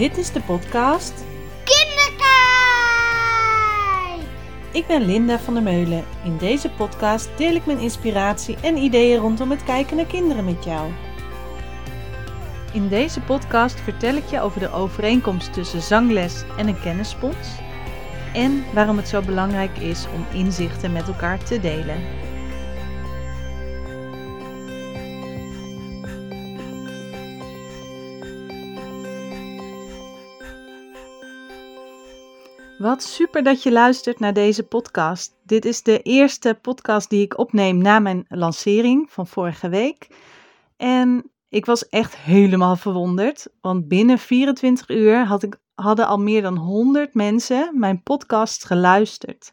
Dit is de podcast Kinderkaai! Ik ben Linda van der Meulen. In deze podcast deel ik mijn inspiratie en ideeën rondom het kijken naar kinderen met jou. In deze podcast vertel ik je over de overeenkomst tussen zangles en een kennisspons. En waarom het zo belangrijk is om inzichten met elkaar te delen. Wat super dat je luistert naar deze podcast. Dit is de eerste podcast die ik opneem na mijn lancering van vorige week. En ik was echt helemaal verwonderd, want binnen 24 uur hadden al meer dan 100 mensen mijn podcast geluisterd.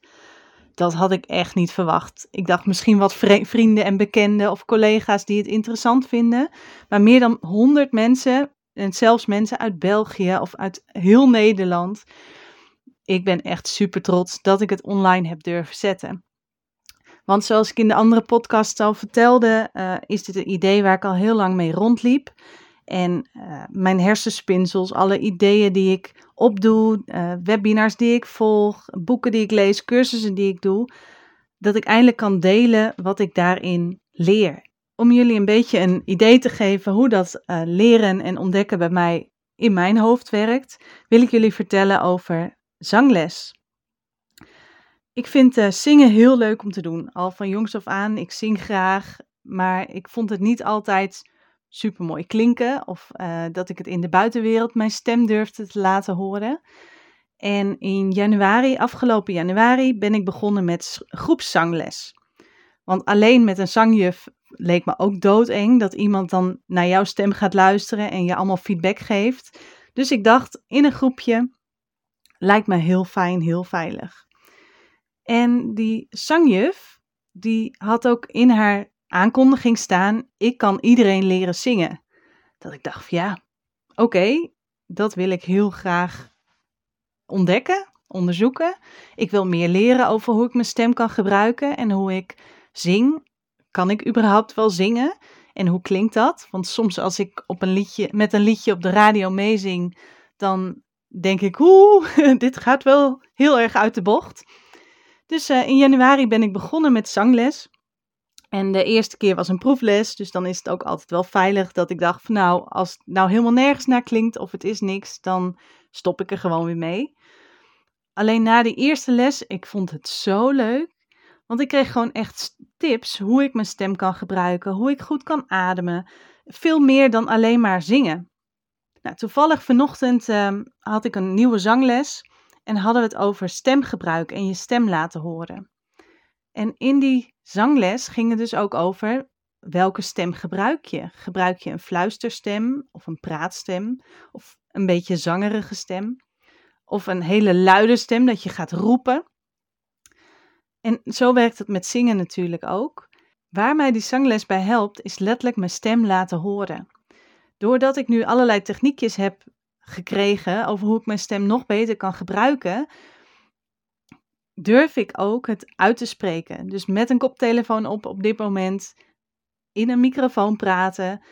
Dat had ik echt niet verwacht. Ik dacht misschien wat vrienden en bekenden of collega's die het interessant vinden. Maar meer dan 100 mensen, en zelfs mensen uit België of uit heel Nederland. Ik ben echt super trots dat ik het online heb durven zetten. Want zoals ik in de andere podcast al vertelde, is dit een idee waar ik al heel lang mee rondliep. En mijn hersenspinsels, alle ideeën die ik opdoe, webinars die ik volg, boeken die ik lees, cursussen die ik doe. Dat ik eindelijk kan delen wat ik daarin leer. Om jullie een beetje een idee te geven hoe dat leren en ontdekken bij mij in mijn hoofd werkt, wil ik jullie vertellen over zangles. Ik vind zingen heel leuk om te doen. Al van jongs af aan, ik zing graag, maar ik vond het niet altijd supermooi klinken of dat ik het in de buitenwereld mijn stem durfde te laten horen. En in afgelopen januari, ben ik begonnen met groepszangles. Want alleen met een zangjuf leek me ook doodeng dat iemand dan naar jouw stem gaat luisteren en je allemaal feedback geeft. Dus ik dacht, in een groepje lijkt me heel fijn, heel veilig. En die zangjuf, die had ook in haar aankondiging staan, ik kan iedereen leren zingen. Dat ik dacht, ja, oké, dat wil ik heel graag ontdekken, onderzoeken. Ik wil meer leren over hoe ik mijn stem kan gebruiken en hoe ik zing. Kan ik überhaupt wel zingen? En hoe klinkt dat? Want soms als ik met een liedje op de radio meezing, dan denk ik, dit gaat wel heel erg uit de bocht. Dus in januari ben ik begonnen met zangles. En de eerste keer was een proefles, dus dan is het ook altijd wel veilig dat ik dacht van nou, als het nou helemaal nergens naar klinkt of het is niks, dan stop ik er gewoon weer mee. Alleen na die eerste les, ik vond het zo leuk, want ik kreeg gewoon echt tips hoe ik mijn stem kan gebruiken, hoe ik goed kan ademen, veel meer dan alleen maar zingen. Nou, toevallig vanochtend had ik een nieuwe zangles en hadden we het over stemgebruik en je stem laten horen. En in die zangles ging het dus ook over welke stem gebruik je. Gebruik je een fluisterstem of een praatstem of een beetje zangerige stem of een hele luide stem dat je gaat roepen. En zo werkt het met zingen natuurlijk ook. Waar mij die zangles bij helpt is letterlijk mijn stem laten horen. Doordat ik nu allerlei techniekjes heb gekregen over hoe ik mijn stem nog beter kan gebruiken, durf ik ook het uit te spreken. Dus met een koptelefoon op dit moment, in een microfoon praten,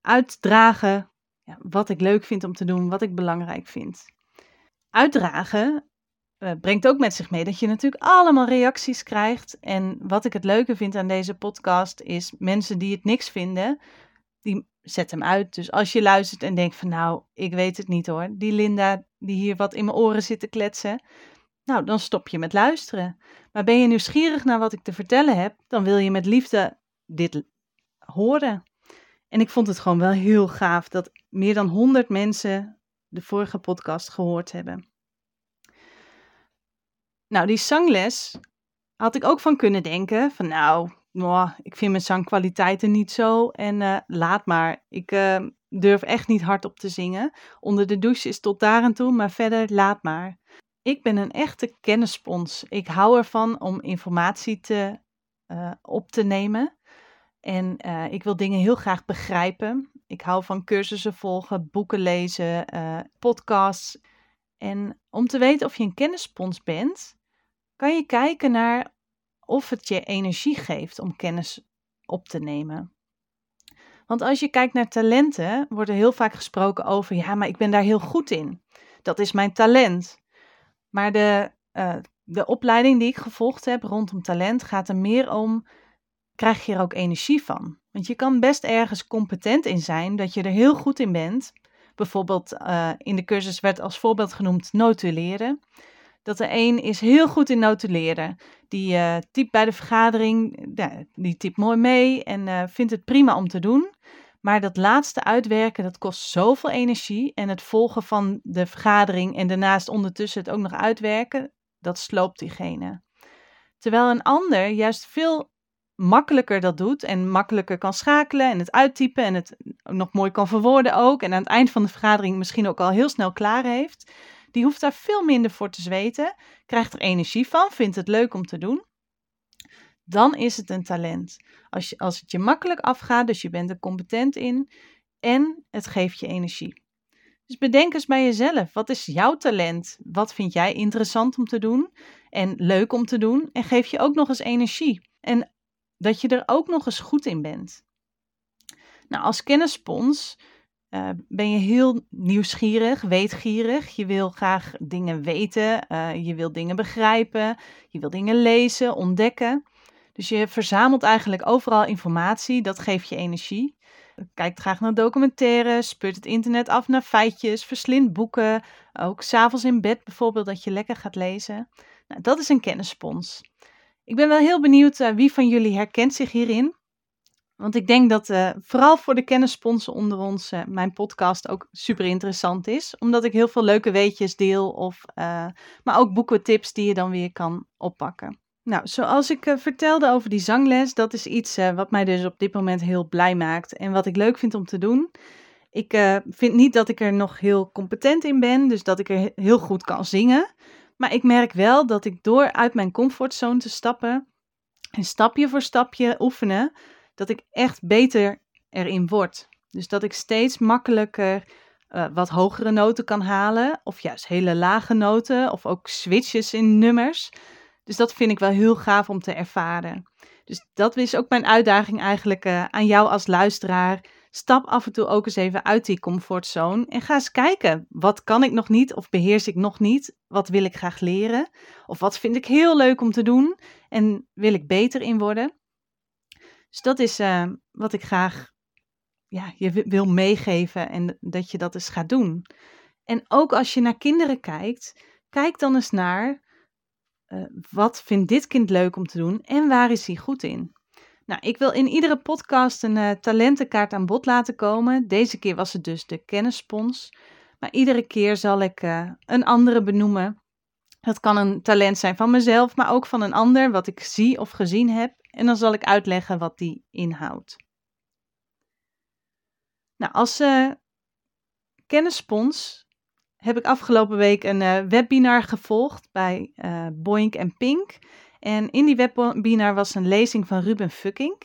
uitdragen wat ik leuk vind om te doen, wat ik belangrijk vind. Uitdragen brengt ook met zich mee dat je natuurlijk allemaal reacties krijgt. En wat ik het leuke vind aan deze podcast is mensen die het niks vinden, die zetten hem uit. Dus als je luistert en denkt van nou, ik weet het niet hoor, die Linda die hier wat in mijn oren zit te kletsen, nou, dan stop je met luisteren. Maar ben je nieuwsgierig naar wat ik te vertellen heb, dan wil je met liefde dit horen. En ik vond het gewoon wel heel gaaf dat meer dan 100 mensen de vorige podcast gehoord hebben. Nou, die zangles had ik ook van kunnen denken van nou, ik vind mijn zangkwaliteiten niet zo en laat maar. Ik durf echt niet hardop te zingen. Onder de douche is tot daar en toe, maar verder laat maar. Ik ben een echte kennisspons. Ik hou ervan om informatie op te nemen. En ik wil dingen heel graag begrijpen. Ik hou van cursussen volgen, boeken lezen, podcasts. En om te weten of je een kennisspons bent, kan je kijken naar of het je energie geeft om kennis op te nemen. Want als je kijkt naar talenten, wordt er heel vaak gesproken over, ja, maar ik ben daar heel goed in. Dat is mijn talent. Maar de opleiding die ik gevolgd heb rondom talent gaat er meer om, krijg je er ook energie van? Want je kan best ergens competent in zijn, dat je er heel goed in bent. Bijvoorbeeld in de cursus werd als voorbeeld genoemd notuleren. Dat er één is heel goed in notuleren. Die typt bij de vergadering, die typt mooi mee en vindt het prima om te doen. Maar dat laatste uitwerken, dat kost zoveel energie. En het volgen van de vergadering en daarnaast ondertussen het ook nog uitwerken, dat sloopt diegene. Terwijl een ander juist veel makkelijker dat doet en makkelijker kan schakelen en het uittypen en het nog mooi kan verwoorden ook. En aan het eind van de vergadering misschien ook al heel snel klaar heeft. Die hoeft daar veel minder voor te zweten, krijgt er energie van, vindt het leuk om te doen. Dan is het een talent. Als het je makkelijk afgaat, dus je bent er competent in en het geeft je energie. Dus bedenk eens bij jezelf, wat is jouw talent? Wat vind jij interessant om te doen en leuk om te doen? En geef je ook nog eens energie en dat je er ook nog eens goed in bent. Nou, als kennisspons ben je heel nieuwsgierig, weetgierig. Je wil graag dingen weten, je wil dingen begrijpen, je wil dingen lezen, ontdekken. Dus je verzamelt eigenlijk overal informatie, dat geeft je energie. Kijkt graag naar documentaires, speurt het internet af naar feitjes, verslindt boeken. Ook 's avonds in bed bijvoorbeeld, dat je lekker gaat lezen. Nou, dat is een kennisspons. Ik ben wel heel benieuwd wie van jullie herkent zich hierin. Want ik denk dat vooral voor de kennissponsen onder ons mijn podcast ook super interessant is. Omdat ik heel veel leuke weetjes deel, maar ook boekentips die je dan weer kan oppakken. Nou, zoals ik vertelde over die zangles, dat is iets wat mij dus op dit moment heel blij maakt. En wat ik leuk vind om te doen. Ik vind niet dat ik er nog heel competent in ben, dus dat ik er heel goed kan zingen. Maar ik merk wel dat ik door uit mijn comfortzone te stappen en stapje voor stapje oefenen, dat ik echt beter erin word. Dus dat ik steeds makkelijker wat hogere noten kan halen. Of juist hele lage noten. Of ook switches in nummers. Dus dat vind ik wel heel gaaf om te ervaren. Dus dat is ook mijn uitdaging eigenlijk aan jou als luisteraar. Stap af en toe ook eens even uit die comfortzone. En ga eens kijken. Wat kan ik nog niet? Of beheers ik nog niet? Wat wil ik graag leren? Of wat vind ik heel leuk om te doen? En wil ik beter in worden? Dus dat is wat ik graag je wil meegeven en dat je dat eens gaat doen. En ook als je naar kinderen kijkt, kijk dan eens naar wat vindt dit kind leuk om te doen en waar is hij goed in? Nou, ik wil in iedere podcast een talentenkaart aan bod laten komen. Deze keer was het dus de kennisspons. Maar iedere keer zal ik een andere benoemen. Dat kan een talent zijn van mezelf, maar ook van een ander, wat ik zie of gezien heb. En dan zal ik uitleggen wat die inhoudt. Nou, als kennisspons heb ik afgelopen week een webinar gevolgd bij Boink en Pink. En in die webinar was een lezing van Ruben Fukkink.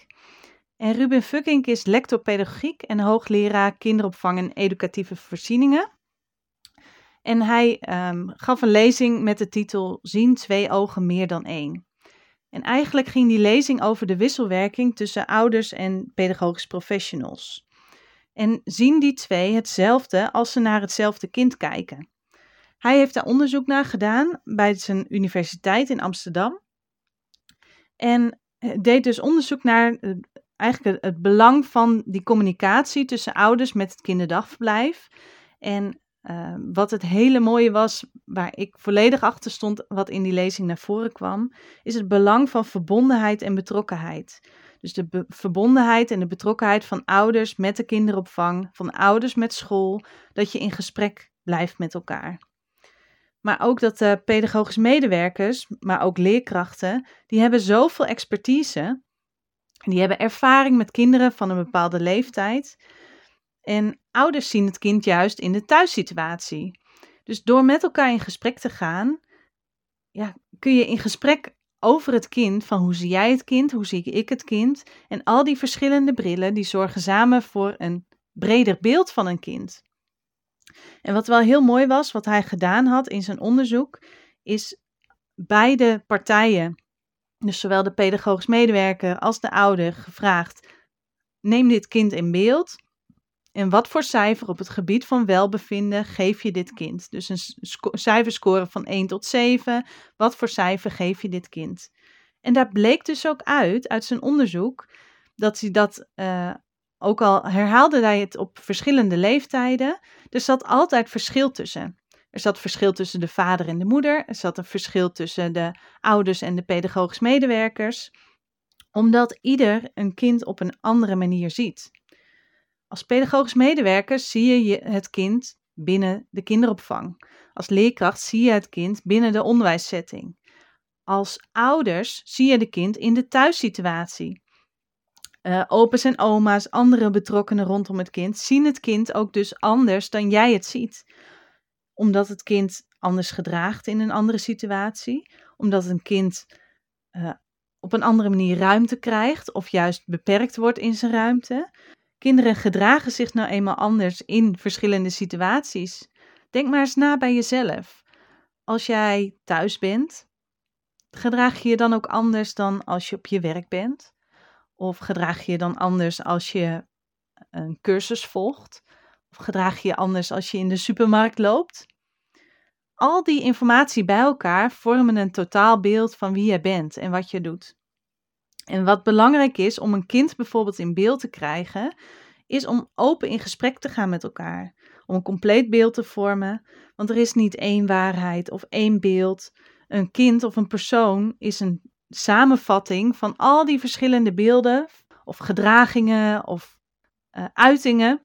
En Ruben Fukkink is lector pedagogiek en hoogleraar kinderopvang en educatieve voorzieningen. En hij gaf een lezing met de titel Zien twee ogen meer dan één. En eigenlijk ging die lezing over de wisselwerking tussen ouders en pedagogisch professionals. En zien die twee hetzelfde als ze naar hetzelfde kind kijken? Hij heeft daar onderzoek naar gedaan bij zijn universiteit in Amsterdam. En deed dus onderzoek naar eigenlijk het belang van die communicatie tussen ouders met het kinderdagverblijf. En wat het hele mooie was, waar ik volledig achter stond, wat in die lezing naar voren kwam, is het belang van verbondenheid en betrokkenheid. Dus de verbondenheid en de betrokkenheid van ouders met de kinderopvang, van ouders met school, dat je in gesprek blijft met elkaar. Maar ook dat de pedagogisch medewerkers, maar ook leerkrachten, die hebben zoveel expertise, die hebben ervaring met kinderen van een bepaalde leeftijd. En ouders zien het kind juist in de thuissituatie. Dus door met elkaar in gesprek te gaan, kun je in gesprek over het kind, van hoe zie jij het kind, hoe zie ik het kind. En al die verschillende brillen, die zorgen samen voor een breder beeld van een kind. En wat wel heel mooi was, wat hij gedaan had in zijn onderzoek, is beide partijen, dus zowel de pedagogisch medewerker als de ouder, gevraagd: Neem dit kind in beeld. En wat voor cijfer op het gebied van welbevinden geef je dit kind? Dus een cijferscore van 1 tot 7. Wat voor cijfer geef je dit kind? En daar bleek dus ook uit zijn onderzoek, dat hij dat, ook al herhaalde hij het op verschillende leeftijden, er zat altijd verschil tussen. Er zat verschil tussen de vader en de moeder. Er zat een verschil tussen de ouders en de pedagogisch medewerkers. Omdat ieder een kind op een andere manier ziet. Als pedagogisch medewerker zie je het kind binnen de kinderopvang. Als leerkracht zie je het kind binnen de onderwijssetting. Als ouders zie je de kind in de thuissituatie. Opa's en oma's, andere betrokkenen rondom het kind, zien het kind ook dus anders dan jij het ziet. Omdat het kind anders gedraagt in een andere situatie. Omdat een kind op een andere manier ruimte krijgt of juist beperkt wordt in zijn ruimte. Kinderen gedragen zich nou eenmaal anders in verschillende situaties. Denk maar eens na bij jezelf. Als jij thuis bent, gedraag je je dan ook anders dan als je op je werk bent? Of gedraag je je dan anders als je een cursus volgt? Of gedraag je je anders als je in de supermarkt loopt? Al die informatie bij elkaar vormen een totaalbeeld van wie je bent en wat je doet. En wat belangrijk is om een kind bijvoorbeeld in beeld te krijgen, is om open in gesprek te gaan met elkaar. Om een compleet beeld te vormen, want er is niet één waarheid of één beeld. Een kind of een persoon is een samenvatting van al die verschillende beelden of gedragingen of uitingen.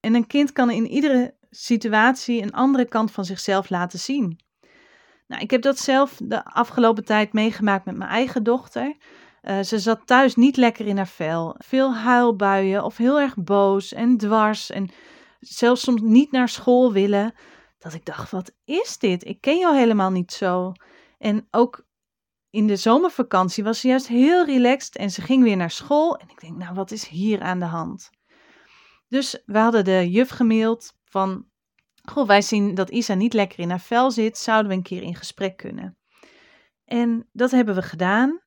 En een kind kan in iedere situatie een andere kant van zichzelf laten zien. Nou, ik heb dat zelf de afgelopen tijd meegemaakt met mijn eigen dochter. Ze zat thuis niet lekker in haar vel. Veel huilbuien of heel erg boos en dwars en zelfs soms niet naar school willen. Dat ik dacht, wat is dit? Ik ken jou helemaal niet zo. En ook in de zomervakantie was ze juist heel relaxed en ze ging weer naar school. En ik denk, nou wat is hier aan de hand? Dus we hadden de juf gemaild van, goh, wij zien dat Isa niet lekker in haar vel zit, zouden we een keer in gesprek kunnen. En dat hebben we gedaan.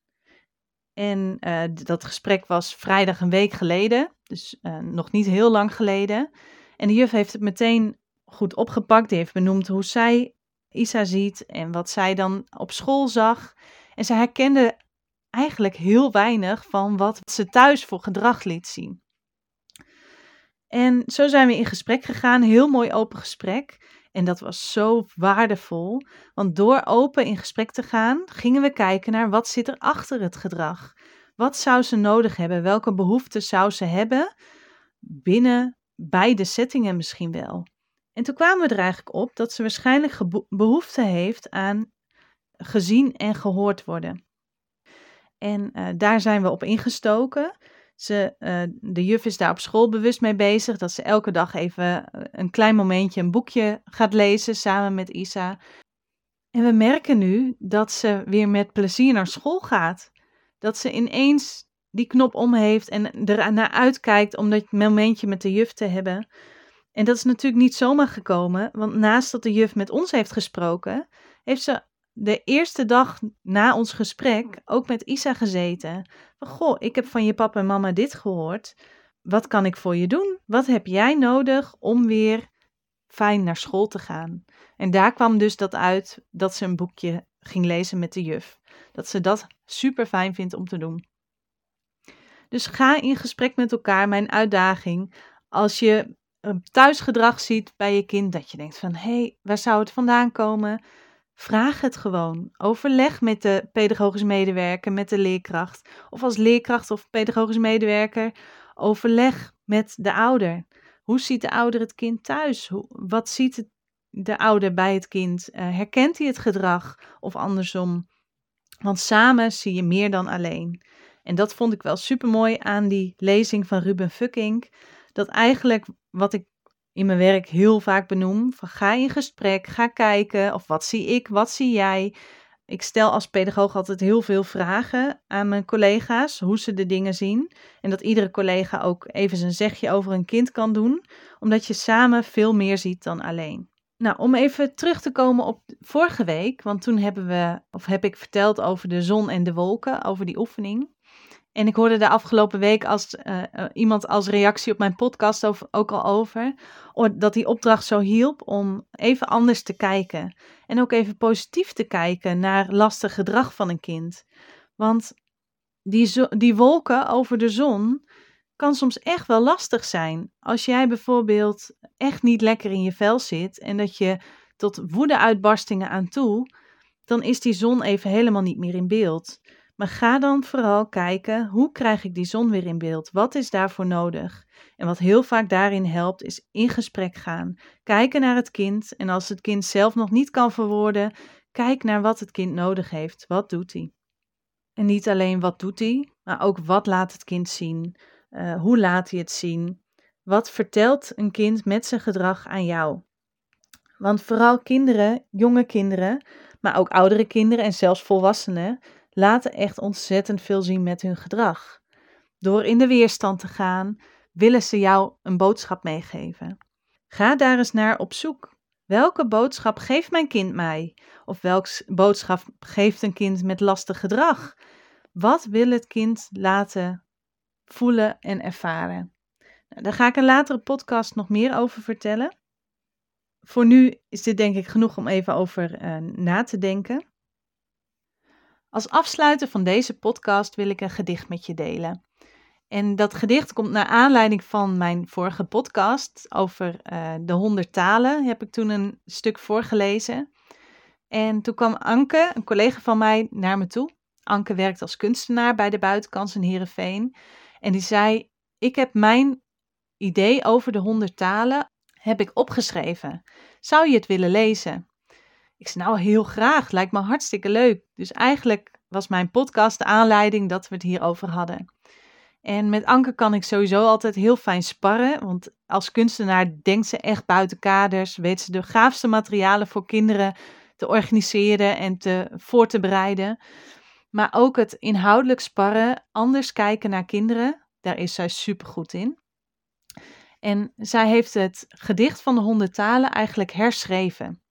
En dat gesprek was vrijdag een week geleden, dus nog niet heel lang geleden. En de juf heeft het meteen goed opgepakt, die heeft benoemd hoe zij Isa ziet en wat zij dan op school zag. En ze herkende eigenlijk heel weinig van wat ze thuis voor gedrag liet zien. En zo zijn we in gesprek gegaan, heel mooi open gesprek. En dat was zo waardevol, want door open in gesprek te gaan, gingen we kijken naar wat zit er achter het gedrag. Wat zou ze nodig hebben? Welke behoeften zou ze hebben? Binnen beide settingen misschien wel. En toen kwamen we er eigenlijk op dat ze waarschijnlijk behoefte heeft aan gezien en gehoord worden. En daar zijn we op ingestoken. De juf is daar op school bewust mee bezig, dat ze elke dag even een klein momentje een boekje gaat lezen samen met Isa. En we merken nu dat ze weer met plezier naar school gaat. Dat ze ineens die knop om heeft en er naar uitkijkt om dat momentje met de juf te hebben. En dat is natuurlijk niet zomaar gekomen, want naast dat de juf met ons heeft gesproken, heeft ze de eerste dag na ons gesprek ook met Isa gezeten. Van, goh, ik heb van je papa en mama dit gehoord. Wat kan ik voor je doen? Wat heb jij nodig om weer fijn naar school te gaan? En daar kwam dus dat uit dat ze een boekje ging lezen met de juf. Dat ze dat super fijn vindt om te doen. Dus ga in gesprek met elkaar. Mijn uitdaging, als je thuisgedrag ziet bij je kind, dat je denkt van, hé, waar zou het vandaan komen? Vraag het gewoon. Overleg met de pedagogisch medewerker, met de leerkracht. Of als leerkracht of pedagogisch medewerker, overleg met de ouder. Hoe ziet de ouder het kind thuis? Wat ziet de ouder bij het kind? Herkent hij het gedrag of andersom? Want samen zie je meer dan alleen. En dat vond ik wel supermooi aan die lezing van Ruben Fukkink. Dat eigenlijk wat ik in mijn werk heel vaak benoem, van ga in gesprek, ga kijken, of wat zie ik, wat zie jij. Ik stel als pedagoog altijd heel veel vragen aan mijn collega's, hoe ze de dingen zien. En dat iedere collega ook even zijn zegje over een kind kan doen, omdat je samen veel meer ziet dan alleen. Nou, om even terug te komen op vorige week, want toen heb ik verteld over de zon en de wolken, over die oefening. En ik hoorde de afgelopen week als iemand als reactie op mijn podcast ook al over. Dat die opdracht zo hielp om even anders te kijken. En ook even positief te kijken naar lastig gedrag van een kind. Want die wolken over de zon kan soms echt wel lastig zijn. Als jij bijvoorbeeld echt niet lekker in je vel zit en dat je tot woedeuitbarstingen aan toe, dan is die zon even helemaal niet meer in beeld. Maar ga dan vooral kijken, hoe krijg ik die zon weer in beeld? Wat is daarvoor nodig? En wat heel vaak daarin helpt, is in gesprek gaan. Kijken naar het kind. En als het kind zelf nog niet kan verwoorden, kijk naar wat het kind nodig heeft. Wat doet hij? En niet alleen wat doet hij, maar ook wat laat het kind zien? Hoe laat hij het zien? Wat vertelt een kind met zijn gedrag aan jou? Want vooral kinderen, jonge kinderen, maar ook oudere kinderen en zelfs volwassenen, laten echt ontzettend veel zien met hun gedrag. Door in de weerstand te gaan, willen ze jou een boodschap meegeven. Ga daar eens naar op zoek. Welke boodschap geeft mijn kind mij? Of welke boodschap geeft een kind met lastig gedrag? Wat wil het kind laten voelen en ervaren? Nou, daar ga ik een latere podcast nog meer over vertellen. Voor nu is dit denk ik genoeg om even over na te denken. Als afsluiter van deze podcast wil ik een gedicht met je delen. En dat gedicht komt naar aanleiding van mijn vorige podcast over de 100 talen. Heb ik toen een stuk voorgelezen. En toen kwam Anke, een collega van mij, naar me toe. Anke werkt als kunstenaar bij de Buitenkans in Heerenveen. En die zei, ik heb mijn idee over de 100 talen heb ik opgeschreven. Zou je het willen lezen? Ik zei, nou heel graag, lijkt me hartstikke leuk. Dus eigenlijk was mijn podcast de aanleiding dat we het hierover hadden. En met Anke kan ik sowieso altijd heel fijn sparren. Want als kunstenaar denkt ze echt buiten kaders. Weet ze de gaafste materialen voor kinderen te organiseren en voor te bereiden. Maar ook het inhoudelijk sparren, anders kijken naar kinderen. Daar is zij supergoed in. En zij heeft het gedicht van de 100 talen eigenlijk herschreven.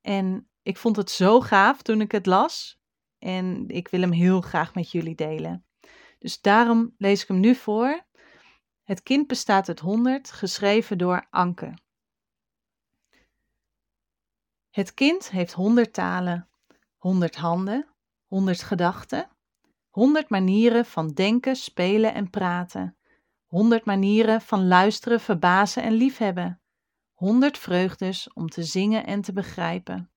En ik vond het zo gaaf toen ik het las. En ik wil hem heel graag met jullie delen. Dus daarom lees ik hem nu voor. Het kind bestaat uit 100, geschreven door Anke. Het kind heeft 100 talen, 100 handen, 100 gedachten, 100 manieren van denken, spelen en praten, 100 manieren van luisteren, verbazen en liefhebben, 100 vreugdes om te zingen en te begrijpen,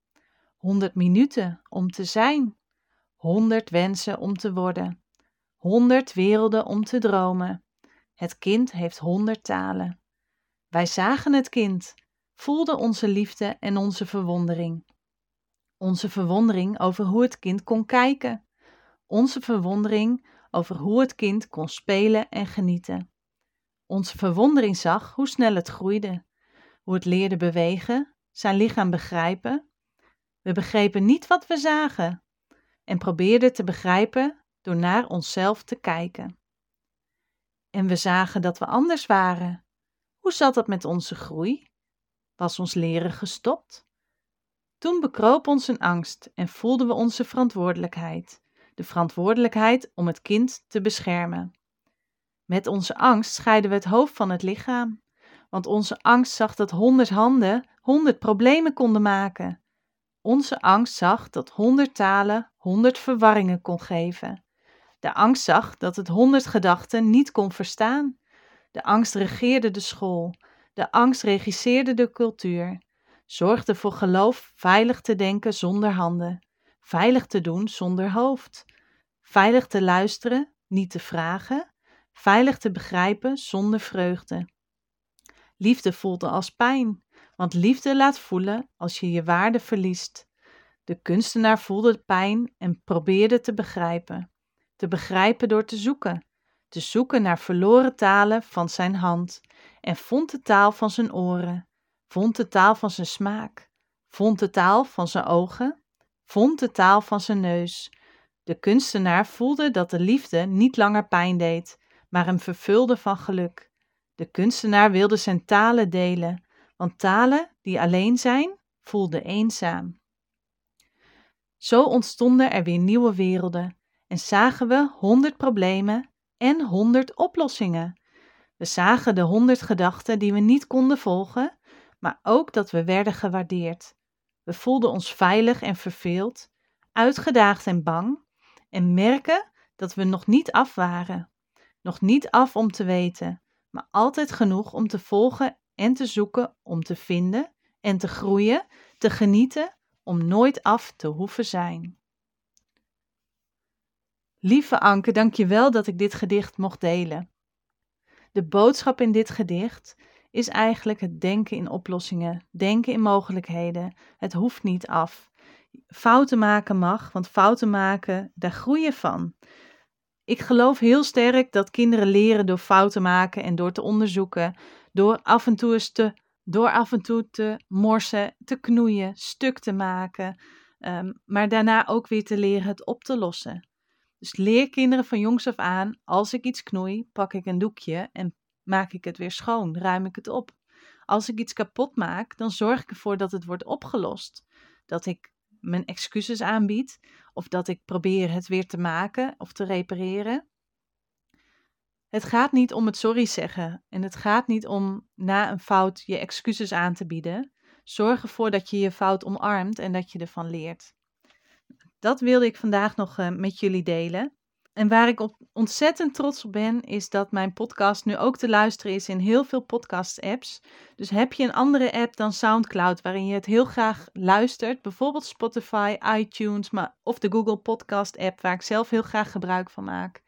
100 minuten om te zijn, 100 wensen om te worden, 100 werelden om te dromen. Het kind heeft 100 talen. Wij zagen het kind, voelden onze liefde en onze verwondering. Onze verwondering over hoe het kind kon kijken. Onze verwondering over hoe het kind kon spelen en genieten. Onze verwondering zag hoe snel het groeide. Hoe het leerde bewegen, zijn lichaam begrijpen. We begrepen niet wat we zagen en probeerden te begrijpen door naar onszelf te kijken. En we zagen dat we anders waren. Hoe zat dat met onze groei? Was ons leren gestopt? Toen bekroop ons een angst en voelden we onze verantwoordelijkheid. De verantwoordelijkheid om het kind te beschermen. Met onze angst scheiden we het hoofd van het lichaam. Want onze angst zag dat 100 handen 100 problemen konden maken. Onze angst zag dat 100 talen 100 verwarringen kon geven. De angst zag dat het 100 gedachten niet kon verstaan. De angst regeerde de school. De angst regisseerde de cultuur. Zorgde voor geloof veilig te denken zonder handen. Veilig te doen zonder hoofd. Veilig te luisteren, niet te vragen. Veilig te begrijpen zonder vreugde. Liefde voelde als pijn, want liefde laat voelen als je je waarde verliest. De kunstenaar voelde pijn en probeerde te begrijpen. Te begrijpen door te zoeken. Te zoeken naar verloren talen van zijn hand. En vond de taal van zijn oren. Vond de taal van zijn smaak. Vond de taal van zijn ogen. Vond de taal van zijn neus. De kunstenaar voelde dat de liefde niet langer pijn deed, maar hem vervulde van geluk. De kunstenaar wilde zijn talen delen, want talen die alleen zijn, voelden eenzaam. Zo ontstonden er weer nieuwe werelden en zagen we 100 problemen en 100 oplossingen. We zagen de 100 gedachten die we niet konden volgen, maar ook dat we werden gewaardeerd. We voelden ons veilig en verveeld, uitgedaagd en bang en merken dat we nog niet af waren. Nog niet af om te weten, maar altijd genoeg om te volgen en te zoeken, om te vinden en te groeien, te genieten, om nooit af te hoeven zijn. Lieve Anke, dank je wel dat ik dit gedicht mocht delen. De boodschap in dit gedicht is eigenlijk het denken in oplossingen, denken in mogelijkheden. Het hoeft niet af. Fouten maken mag, want fouten maken, daar groei je van. Ik geloof heel sterk dat kinderen leren door fouten maken en door te onderzoeken, door af en toe te morsen, te knoeien, stuk te maken, maar daarna ook weer te leren het op te lossen. Dus leer kinderen van jongs af aan, als ik iets knoei, pak ik een doekje en maak ik het weer schoon, ruim ik het op. Als ik iets kapot maak, dan zorg ik ervoor dat het wordt opgelost. Dat ik mijn excuses aanbied of dat ik probeer het weer te maken of te repareren. Het gaat niet om het sorry zeggen en het gaat niet om na een fout je excuses aan te bieden. Zorg ervoor dat je je fout omarmt en dat je ervan leert. Dat wilde ik vandaag nog met jullie delen. En waar ik ontzettend trots op ben, is dat mijn podcast nu ook te luisteren is in heel veel podcast-apps. Dus heb je een andere app dan SoundCloud, waarin je het heel graag luistert, bijvoorbeeld Spotify, iTunes of de Google Podcast-app, waar ik zelf heel graag gebruik van maak.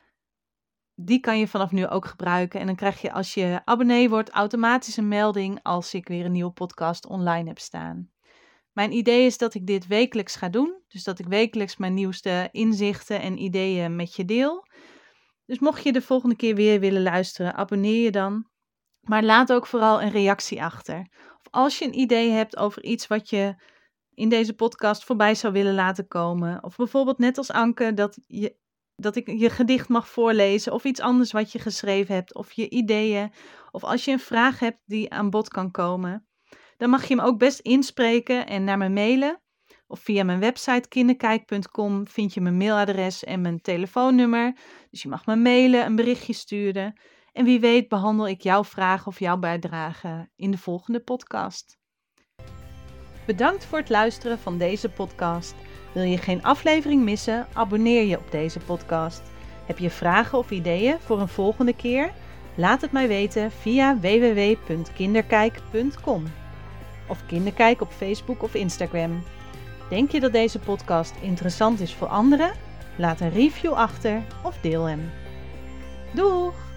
Die kan je vanaf nu ook gebruiken. En dan krijg je, als je abonnee wordt, automatisch een melding als ik weer een nieuwe podcast online heb staan. Mijn idee is dat ik dit wekelijks ga doen. Dus dat ik wekelijks mijn nieuwste inzichten en ideeën met je deel. Dus mocht je de volgende keer weer willen luisteren, abonneer je dan. Maar laat ook vooral een reactie achter. Of als je een idee hebt over iets wat je in deze podcast voorbij zou willen laten komen. Of bijvoorbeeld net als Anke, dat ik je gedicht mag voorlezen. Of iets anders wat je geschreven hebt. Of je ideeën. Of als je een vraag hebt die aan bod kan komen. Dan mag je hem ook best inspreken en naar me mailen. Of via mijn website kinderkijk.com vind je mijn mailadres en mijn telefoonnummer. Dus je mag me mailen, een berichtje sturen. En wie weet behandel ik jouw vraag of jouw bijdrage in de volgende podcast. Bedankt voor het luisteren van deze podcast. Wil je geen aflevering missen? Abonneer je op deze podcast. Heb je vragen of ideeën voor een volgende keer? Laat het mij weten via www.kinderkijk.com. Of Kinderkijk op Facebook of Instagram. Denk je dat deze podcast interessant is voor anderen? Laat een review achter of deel hem. Doeg!